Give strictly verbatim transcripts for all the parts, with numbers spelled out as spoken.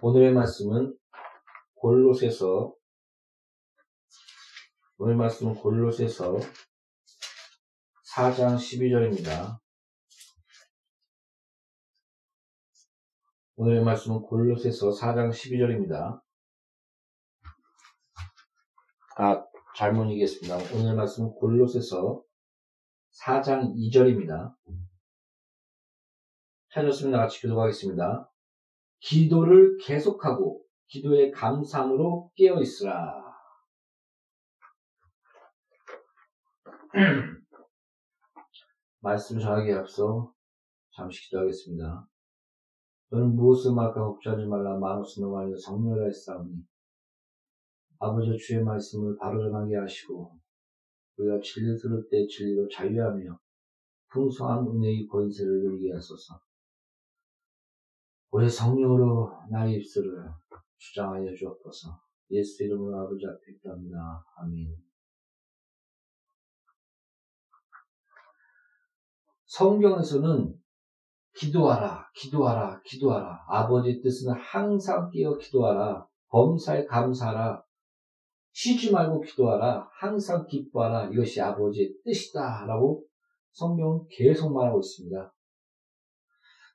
오늘의 말씀은 골로새서 오늘 말씀은 골로새서 사 장 십이 절입니다. 오늘의 말씀은 골로새서 사 장 십이 절입니다. 아, 잘못 읽겠습니다. 오늘 말씀은 골로새서 사 장 이 절입니다. 찾았습니다. 같이 기도하겠습니다. 기도를 계속하고 기도의 감사함으로 깨어있으라. 말씀 전하기에 앞서 잠시 기도하겠습니다. 너는 무엇을 말까 걱정하지 말라. 마음으로 말하여 성령이라 했사오니 아버지 주의 말씀을 바로 전하게 하시고 우리가 진리 들을 때 진리로 자유하며 풍성한 은혜의 권세를 누리게 하소서. 우리 성령으로 나의 입술을 주장하여 주옵소서. 예수 이름으로 아버지 앞에 기도합니다. 아멘. 성경에서는 기도하라, 기도하라, 기도하라. 아버지의 뜻은 항상 깨어 기도하라. 범사에 감사하라. 쉬지 말고 기도하라. 항상 기뻐하라. 이것이 아버지의 뜻이다. 라고 성경은 계속 말하고 있습니다.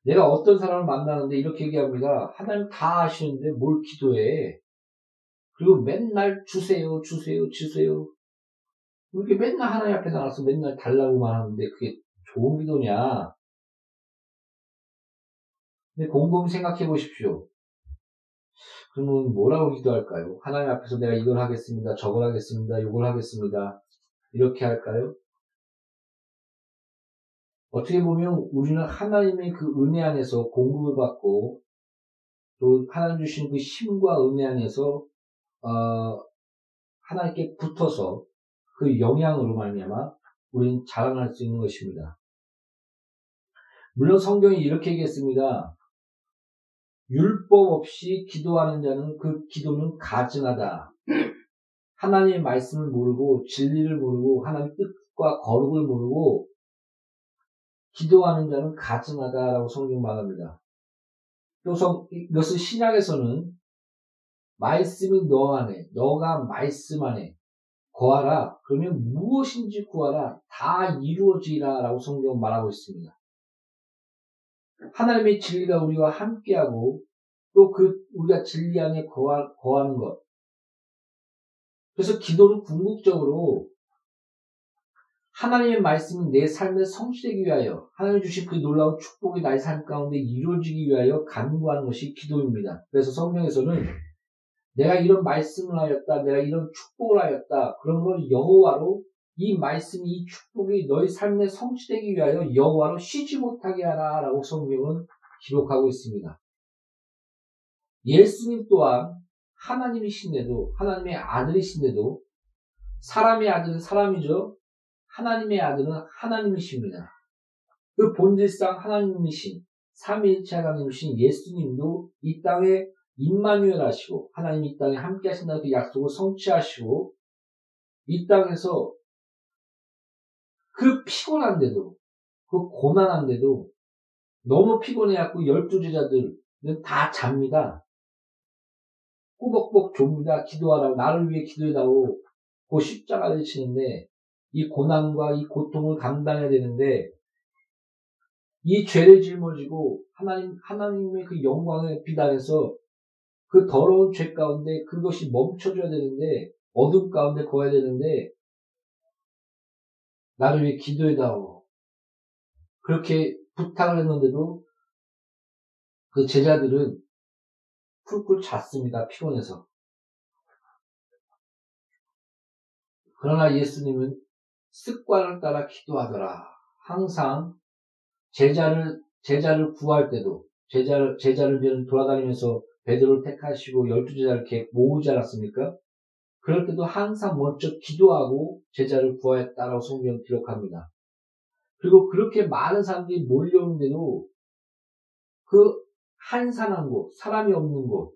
내가 어떤 사람을 만나는데 이렇게 얘기합니다. 하나님 다 아시는데 뭘 기도해. 그리고 맨날 주세요, 주세요, 주세요. 이렇게 맨날 하나님 앞에 나가서 맨날 달라고만 하는데 그게 좋은 기도냐. 근데 곰곰이 생각해 보십시오. 그러면 뭐라고 기도할까요? 하나님 앞에서 내가 이걸 하겠습니다, 저걸 하겠습니다, 요걸 하겠습니다. 이렇게 할까요? 어떻게 보면 우리는 하나님의 그 은혜 안에서 공급을 받고 또 하나님 주신 그 힘과 은혜 안에서 어, 하나님께 붙어서 그 영향으로 말미암아 우리는 자랑할 수 있는 것입니다. 물론 성경이 이렇게 얘기했습니다. 율법 없이 기도하는 자는 그 기도는 가증하다. 하나님의 말씀을 모르고 진리를 모르고 하나님의 뜻과 거룩을 모르고 기도하는 자는 가증하다라고 성경 말합니다. 또 성, 이것은 신약에서는 말씀이 너 안에, 너가 말씀 안에 거하라. 그러면 무엇인지 구하라. 다 이루어지라. 라고 성경 말하고 있습니다. 하나님의 진리가 우리와 함께하고 또 그 우리가 진리 안에 거하, 거하는 것. 그래서 기도는 궁극적으로 하나님의 말씀이 내 삶에 성취되기 위하여 하나님 주신 그 놀라운 축복이 나의 삶 가운데 이루어지기 위하여 간구하는 것이 기도입니다. 그래서 성경에서는 내가 이런 말씀을 하였다, 내가 이런 축복을 하였다, 그런 걸 여호와로, 이 말씀이, 이 축복이 너희 삶에 성취되기 위하여 여호와로 쉬지 못하게 하라 라고 성경은 기록하고 있습니다. 예수님 또한 하나님이신데도, 하나님의 아들이신데도, 사람의 아들은 사람이죠. 하나님의 아들은 하나님이십니다. 그 본질상 하나님이신 삼위일체 하나님이신 예수님도 이 땅에 임마누엘 하시고 하나님 이 땅에 함께 하신다는 그 약속을 성취하시고 이 땅에서 그 피곤한데도, 그 고난한데도 너무 피곤해갖고 열두 제자들은 다 잡니다. 꾸벅꾸벅 좁니다. 기도하라, 나를 위해 기도해다오. 그 십자가를 치는데 이 고난과 이 고통을 감당해야 되는데 이 죄를 짊어지고 하나님, 하나님의 그 영광을 비단해서 그 더러운 죄 가운데 그것이 멈춰줘야 되는데 어둠 가운데 거야 되는데 나를 위해 기도해다오. 그렇게 부탁을 했는데도 그 제자들은 쿨쿨 잤습니다. 피곤해서. 그러나 예수님은 습관을 따라 기도하더라. 항상 제자를 제자를 구할 때도 제자를 제자를 돌아다니면서 베드로를 택하시고 열두 제자를 이렇게 모으지 않았습니까? 그럴 때도 항상 먼저 기도하고 제자를 구하였다라고 성경은 기록합니다. 그리고 그렇게 많은 사람들이 몰려오는데도 그 한산한 곳, 사람이 없는 곳,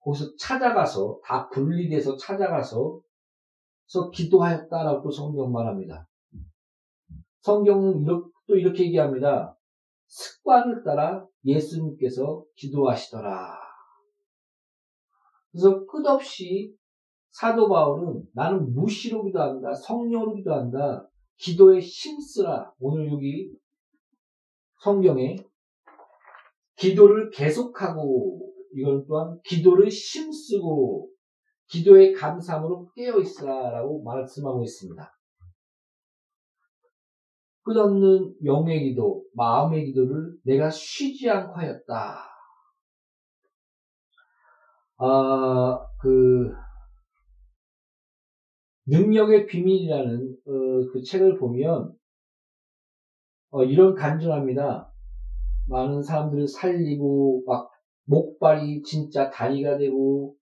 거기서 찾아가서 다 분리돼서 찾아가서 그래서 기도하였다라고 성경 말합니다. 성경은 이렇게, 또 이렇게 얘기합니다. 습관을 따라 예수님께서 기도하시더라. 그래서 끝없이 사도 바울은 나는 무시로 기도한다, 성령으로 기도한다, 기도에 힘쓰라. 오늘 여기 성경에 기도를 계속하고, 이건 또한 기도를 힘쓰고 기도의 감사함으로 깨어있으라라고 말씀하고 있습니다. 끝없는 영의 기도, 마음의 기도를 내가 쉬지 않고 하였다. 아, 그 능력의 비밀이라는 어, 그 책을 보면 어, 이런 간증합니다. 많은 사람들을 살리고 막 목발이 진짜 다리가 되고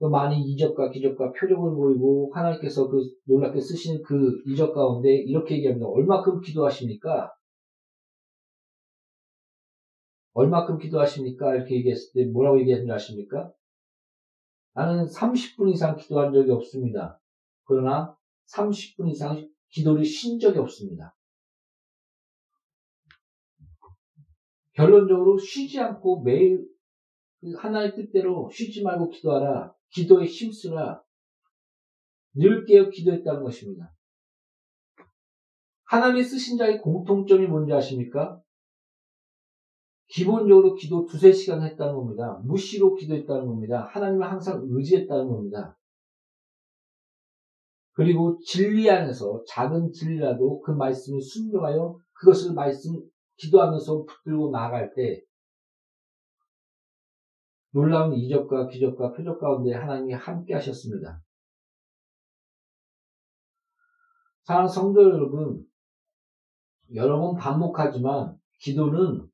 또 많이 이적과 기적과 표적을 보이고 하나님께서 그 놀랍게 쓰신 그 이적 가운데 이렇게 얘기합니다. 얼마큼 기도하십니까? 얼마큼 기도하십니까? 이렇게 얘기했을 때 뭐라고 얘기했는지 아십니까? 나는 삼십 분 이상 기도한 적이 없습니다. 그러나 삼십 분 이상 기도를 쉰 적이 없습니다. 결론적으로 쉬지 않고 매일 하나의 뜻대로 쉬지 말고 기도하라. 기도에 힘쓰라. 늘 깨어 기도했다는 것입니다. 하나님이 쓰신 자의 공통점이 뭔지 아십니까? 기본적으로 기도 두세 시간 했다는 겁니다. 무시로 기도했다는 겁니다. 하나님을 항상 의지했다는 겁니다. 그리고 진리 안에서 작은 진리라도 그 말씀을 순종하여 그것을 말씀 기도하면서 붙들고 나아갈 때 놀라운 이적과 기적과 표적 가운데 하나님이 함께 하셨습니다. 사랑하는 성도 여러분, 여러 번 반복하지만 기도는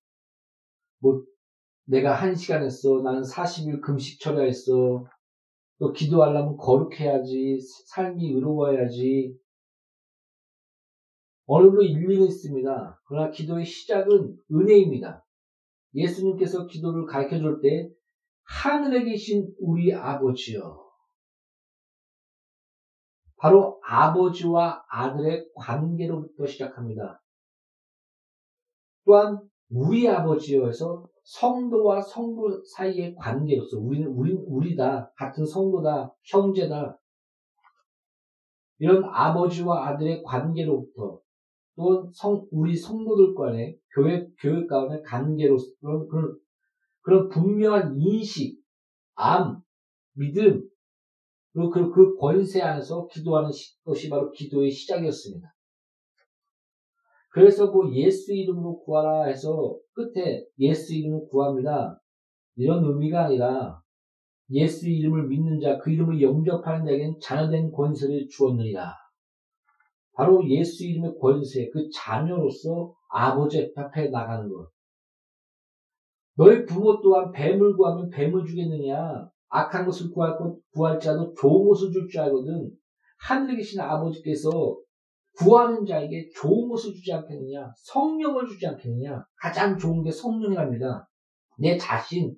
뭐 내가 한 시간 했어, 나는 사십 일 금식 철야했어, 또 기도하려면 거룩해야지, 삶이 의로워야지, 어느 정도 일리는 있습니다. 그러나 기도의 시작은 은혜입니다. 예수님께서 기도를 가르쳐줄 때 하늘에 계신 우리 아버지요. 바로 아버지와 아들의 관계로부터 시작합니다. 또한 우리 아버지여에서 성도와 성도 사이의 관계로서 우리는 우리, 우리다, 같은 성도다, 형제다, 이런 아버지와 아들의 관계로부터 또 성, 우리 성도들 간의 교회, 교회 간의 관계로서 그런, 그런 그런 분명한 인식, 암, 믿음, 그리고 그, 그 권세 안에서 기도하는 것이 바로 기도의 시작이었습니다. 그래서 그 예수 이름으로 구하라 해서 끝에 예수 이름으로 구합니다. 이런 의미가 아니라 예수 이름을 믿는 자, 그 이름을 영접하는 자에겐 자녀된 권세를 주었느니라. 바로 예수 이름의 권세, 그 자녀로서 아버지 앞에 나가는 것. 너희 부모 또한 뱀을 구하면 뱀을 주겠느냐? 악한 것을 구할 것, 구할 자도 좋은 것을 줄 줄 알거든. 하늘에 계신 아버지께서 구하는 자에게 좋은 것을 주지 않겠느냐? 성령을 주지 않겠느냐? 가장 좋은 게 성령이랍니다. 내 자신,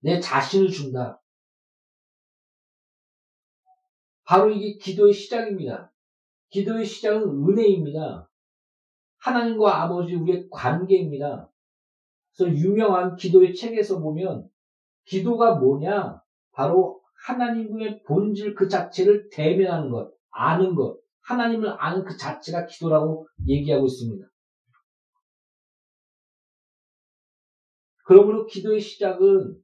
내 자신을 준다. 바로 이게 기도의 시작입니다. 기도의 시작은 은혜입니다. 하나님과 아버지 우리의 관계입니다. 그래서 유명한 기도의 책에서 보면 기도가 뭐냐? 바로 하나님의 본질 그 자체를 대면하는 것, 아는 것, 하나님을 아는 그 자체가 기도라고 얘기하고 있습니다. 그러므로 기도의 시작은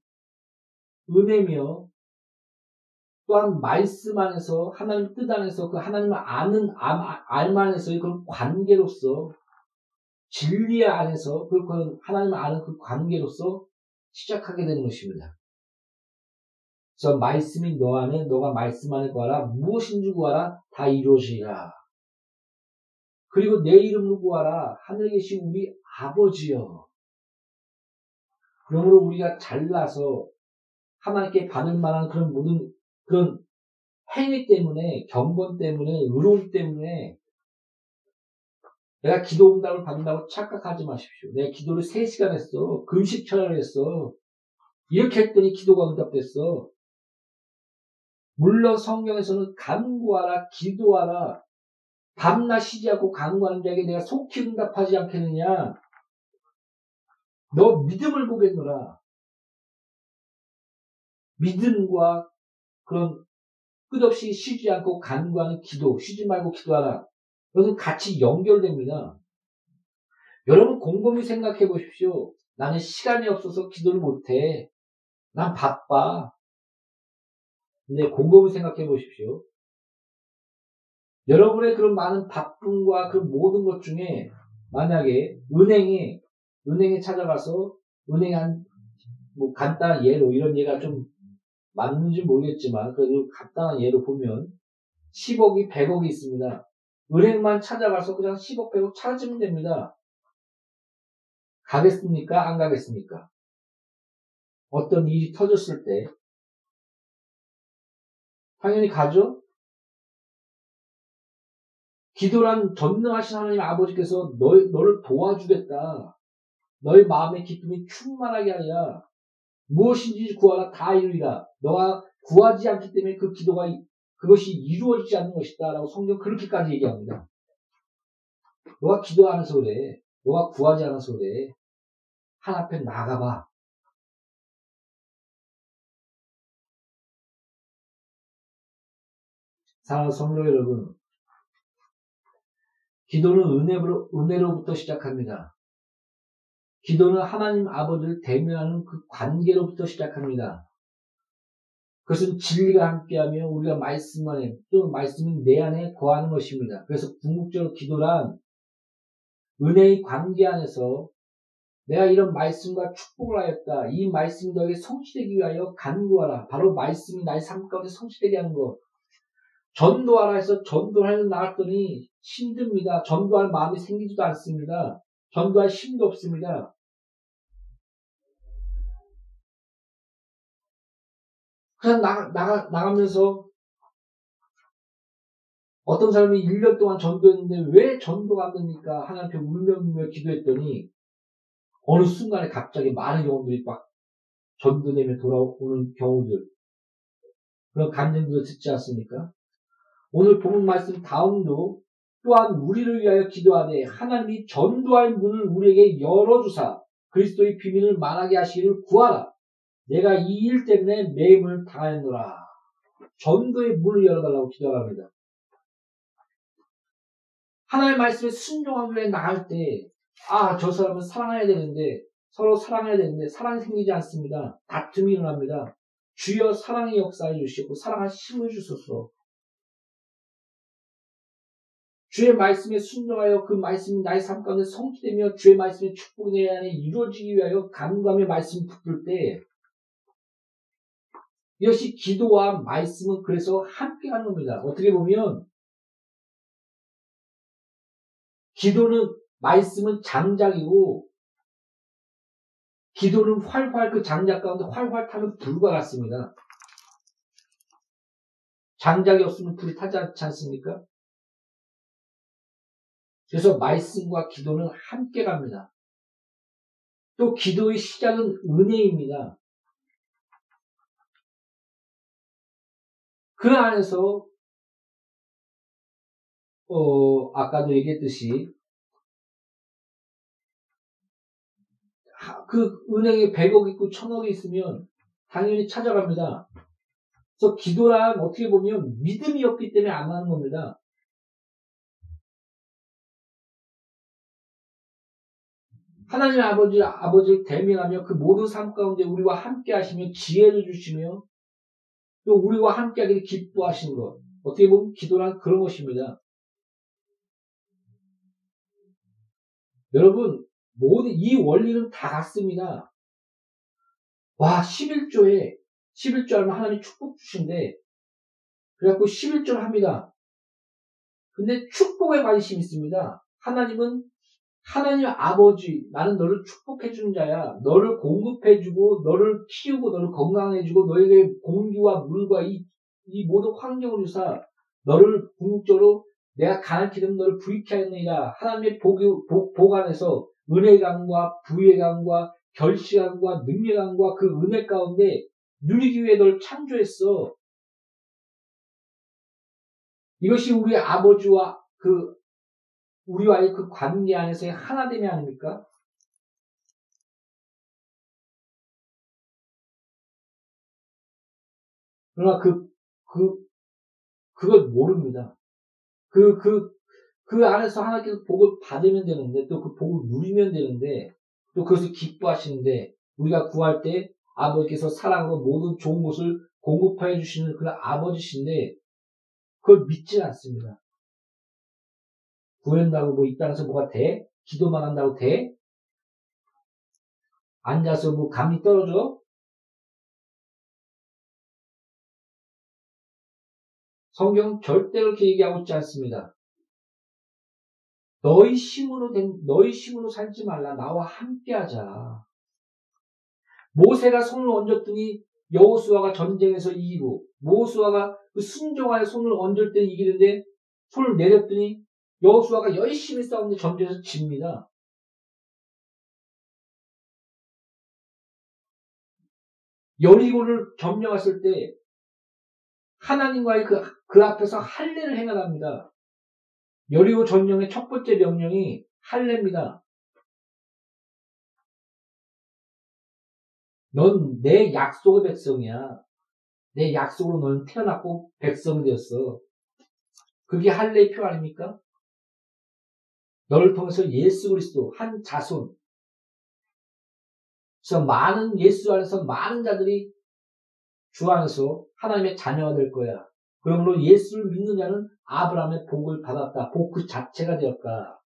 은혜며 또한 말씀 안에서 하나님 뜻 안에서 그 하나님을 아는 알 안에서의 그런 관계로서 진리 안에서, 그렇고 하나님을 아는 그 관계로서 시작하게 되는 것입니다. 그래서 말씀이 너 안에, 너가 말씀 안에 구하라, 무엇인지 구하라, 다 이루어지리라. 그리고 내 이름으로 구하라, 하늘에 계신 우리 아버지여. 그러므로 우리가 잘나서 하나님께 받을 만한 그런 모든 그런 행위 때문에, 경건 때문에, 의로움 때문에 내가 기도 응답을 받는다고 착각하지 마십시오. 내가 기도를 세 시간 했어. 금식 철야를 했어. 이렇게 했더니 기도가 응답됐어. 물론 성경에서는 간구하라, 기도하라, 밤낮 쉬지 않고 간구하는 자에게 내가 속히 응답하지 않겠느냐. 너 믿음을 보겠노라. 믿음과 그런 끝없이 쉬지 않고 간구하는 기도, 쉬지 말고 기도하라. 이것은 같이 연결됩니다. 여러분 곰곰이 생각해 보십시오. 나는 시간이 없어서 기도를 못해. 난 바빠. 근데 곰곰이 생각해 보십시오. 여러분의 그런 많은 바쁨과 그런 모든 것 중에 만약에 은행에 은행에 찾아가서 은행 한 뭐 간단한 예로, 이런 예가 좀 맞는지 모르겠지만 그래도 간단한 예로 보면 십억이 백억이 있습니다. 은행만 찾아가서 그냥 십억 백억 찾으면 됩니다. 가겠습니까? 안 가겠습니까? 어떤 일이 터졌을 때 당연히 가죠. 기도란 전능하신 하나님 아버지께서 너, 너를 도와주겠다. 너의 마음의 기쁨이 충만하게 하리라. 무엇인지 구하라 다 이루리라. 너가 구하지 않기 때문에 그 기도가 그것이 이루어지지 않는 것이다 라고 성경 그렇게까지 얘기합니다. 너가 기도 안 해서 그래. 너가 구하지 않아서 그래. 하나님 앞에 나가봐. 사랑하는 성도 여러분, 기도는 은혜로, 은혜로부터 시작합니다. 기도는 하나님 아버지를 대면하는 그 관계로부터 시작합니다. 그것은 진리가 함께하며 우리가 말씀 안에, 또 말씀은 내 안에 거하는 것입니다. 그래서 궁극적으로 기도란 은혜의 관계 안에서 내가 이런 말씀과 축복을 하였다. 이 말씀이 너에게 성취되기 위하여 간구하라. 바로 말씀이 나의 삶 가운데 성취되게 하는 것. 전도하라 해서 전도하려 나갔더니 힘듭니다. 전도할 마음이 생기지도 않습니다. 전도할 힘도 없습니다. 그냥 나가, 나가, 나가면서 어떤 사람이 일 년 동안 전도했는데 왜 전도가 안 됩니까? 하나님께 울며 울며 기도했더니 어느 순간에 갑자기 많은 경우들이 막 전도되며 돌아오는 경우들, 그런 감정들을 듣지 않습니까? 오늘 본 말씀 다음도 또한 우리를 위하여 기도하되 하나님이 전도할 문을 우리에게 열어주사 그리스도의 비밀을 말하게 하시기를 구하라. 내가 이 일 때문에 매임을 당하였노라. 전도의 문을 열어달라고 기도합니다. 하나님의 말씀에 순종함으로 나갈 때, 아, 저 사람은 사랑해야 되는데, 서로 사랑해야 되는데 사랑이 생기지 않습니다. 다툼이 일어납니다. 주여 사랑의 역사해 주시고 사랑을 심어 주소서. 주의 말씀에 순종하여 그 말씀이 나의 삶 가운데 성취되며 주의 말씀의 축복이 내 안에 이루어지기 위하여 간구함의 말씀을 붙들 때, 이것이 기도와 말씀은 그래서 함께 가는 겁니다. 어떻게 보면 기도는, 말씀은 장작이고 기도는 활활, 그 장작 가운데 활활 타는 불과 같습니다. 장작이 없으면 불이 타지 않지 않습니까? 그래서 말씀과 기도는 함께 갑니다. 또 기도의 시작은 은혜입니다. 그 안에서 어 아까도 얘기했듯이 그 은행에 백억 있고 천억이 있으면 당연히 찾아갑니다. 그래서 기도란 어떻게 보면 믿음이 없기 때문에 안 하는 겁니다. 하나님 아버지, 아버지를 대면하며 그 모든 삶 가운데 우리와 함께 하시며 지혜를 주시며 또 우리와 함께 하기를 기뻐하신 것. 어떻게 보면 기도란 그런 것입니다. 여러분, 모든, 이 원리는 다 같습니다. 와, 십일조에, 십일조 하면 하나님이 축복 주신대. 그래갖고 십일조를 합니다. 근데 축복에 관심이 있습니다. 하나님은 하나님 아버지, 나는 너를 축복해주는 자야. 너를 공급해주고, 너를 키우고, 너를 건강해주고, 너에게 공기와 물과 이, 이 모든 환경을 주사, 너를 궁극적으로 내가 가난케 되면 너를 부익케 하였느니라. 하나님의 복이, 복, 복 안에서 은혜 강과 부의 강과 결실 강과 능력 강과 그 은혜 가운데 누리기 위해 너를 창조했어. 이것이 우리 아버지와 그 우리와의 그 관계 안에서의 하나됨이 아닙니까? 그러나 그, 그, 그걸 모릅니다. 그, 그, 그 안에서 하나님께서 복을 받으면 되는데, 또 그 복을 누리면 되는데, 또 그것을 기뻐하시는데, 우리가 구할 때 아버지께서 사랑으로 모든 좋은 것을 공급하여 주시는 그런 아버지신데, 그걸 믿지 않습니다. 구한다고 뭐 이 땅에서 뭐가 돼? 기도만 한다고 돼? 앉아서 뭐 감이 떨어져? 성경은 절대로 이렇게 얘기하고 있지 않습니다. 너희 힘으로 된, 너희 힘으로 살지 말라. 나와 함께 하자. 모세가 손을 얹었더니 여호수아가 전쟁에서 이기고, 모호수아가 그 순종하에 손을 얹을 때 이기는데, 손을 내렸더니 여호수아가 열심히 싸우는데 전쟁에서 집니다. 여리고를 점령했을 때 하나님과의 그, 그 앞에서 할례를 행하랍니다. 여리고 전령의 첫 번째 명령이 할례입니다. 넌 내 약속의 백성이야. 내 약속으로 너는 태어났고 백성이 되었어. 그게 할례의 표 아닙니까? 너를 통해서 예수 그리스도 한 자손. 그래서 많은 예수 안에서 많은 자들이 주 안에서 하나님의 자녀가 될 거야. 그러므로 예수를 믿는 자는 아브라함의 복을 받았다. 복 그 자체가 되었다.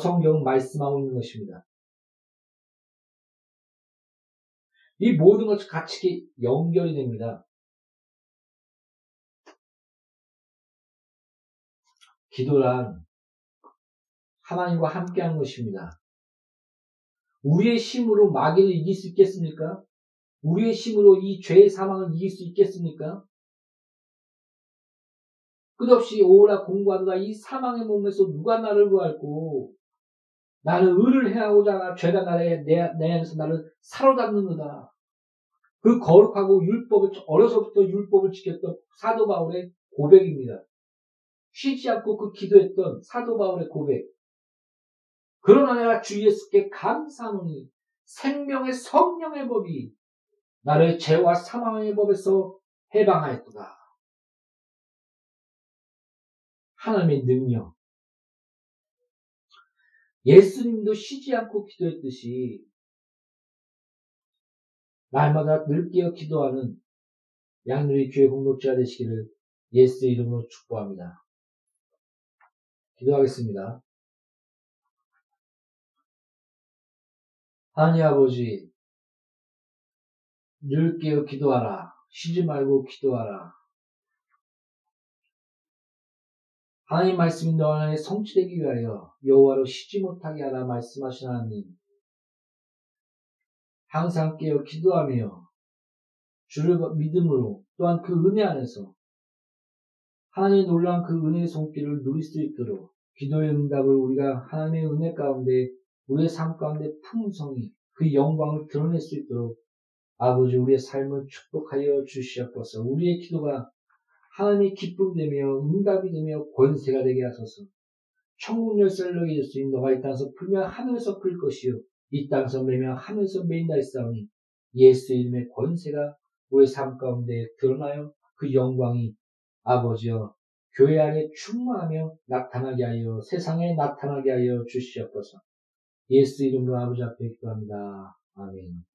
성경은 말씀하고 있는 것입니다. 이 모든 것이 같이 연결이 됩니다. 기도란 하나님과 함께하는 것입니다. 우리의 힘으로 마귀를 이길 수 있겠습니까? 우리의 힘으로 이 죄의 사망을 이길 수 있겠습니까? 끝없이 오라 공부하다 이 사망의 몸에서 누가 나를 구할꼬? 나는 의를 행하고자 죄가 나를 내 안에서 나를 사로잡는도다. 그 거룩하고 율법을 어려서부터 율법을 지켰던 사도 바울의 고백입니다. 쉬지 않고 그 기도했던 사도 바울의 고백. 그러나 내가 주 예수께 감사하노니 생명의 성령의 법이 나를 죄와 사망의 법에서 해방하였도다. 하나님의 능력. 예수님도 쉬지 않고 기도했듯이 날마다 늘 깨어 기도하는 양누리 교회 공동체가 되시기를 예수의 이름으로 축복합니다. 기도하겠습니다. 하나님 아버지, 늘 깨어 기도하라. 쉬지 말고 기도하라. 하나님 말씀이 너 안에 성취되기 위하여 여호와로 쉬지 못하게 하라 말씀하신 하나님, 항상 깨어 기도하며 주를 믿음으로 또한 그 은혜 안에서 하나님의 놀라운 그 은혜의 손길을 누릴 수 있도록 기도의 응답을 우리가 하나님의 은혜 가운데 우리의 삶 가운데 풍성히 그 영광을 드러낼 수 있도록 아버지 우리의 삶을 축복하여 주시옵소서. 우리의 기도가 하나님의 기쁨되며 응답이 되며 권세가 되게 하소서. 천국 열쇠를 너에게 줬으니 너가 이 땅에서 풀면 하늘에서 풀 것이요 이 땅에서 매면 하늘에서 매인다 했사오니 예수 이름의 권세가 우리의 삶 가운데 드러나요. 그 영광이 아버지여 교회 안에 충만하며 나타나게 하여 세상에 나타나게 하여 주시옵소서. 예수 이름으로 아버지 앞에 기도합니다. 아멘.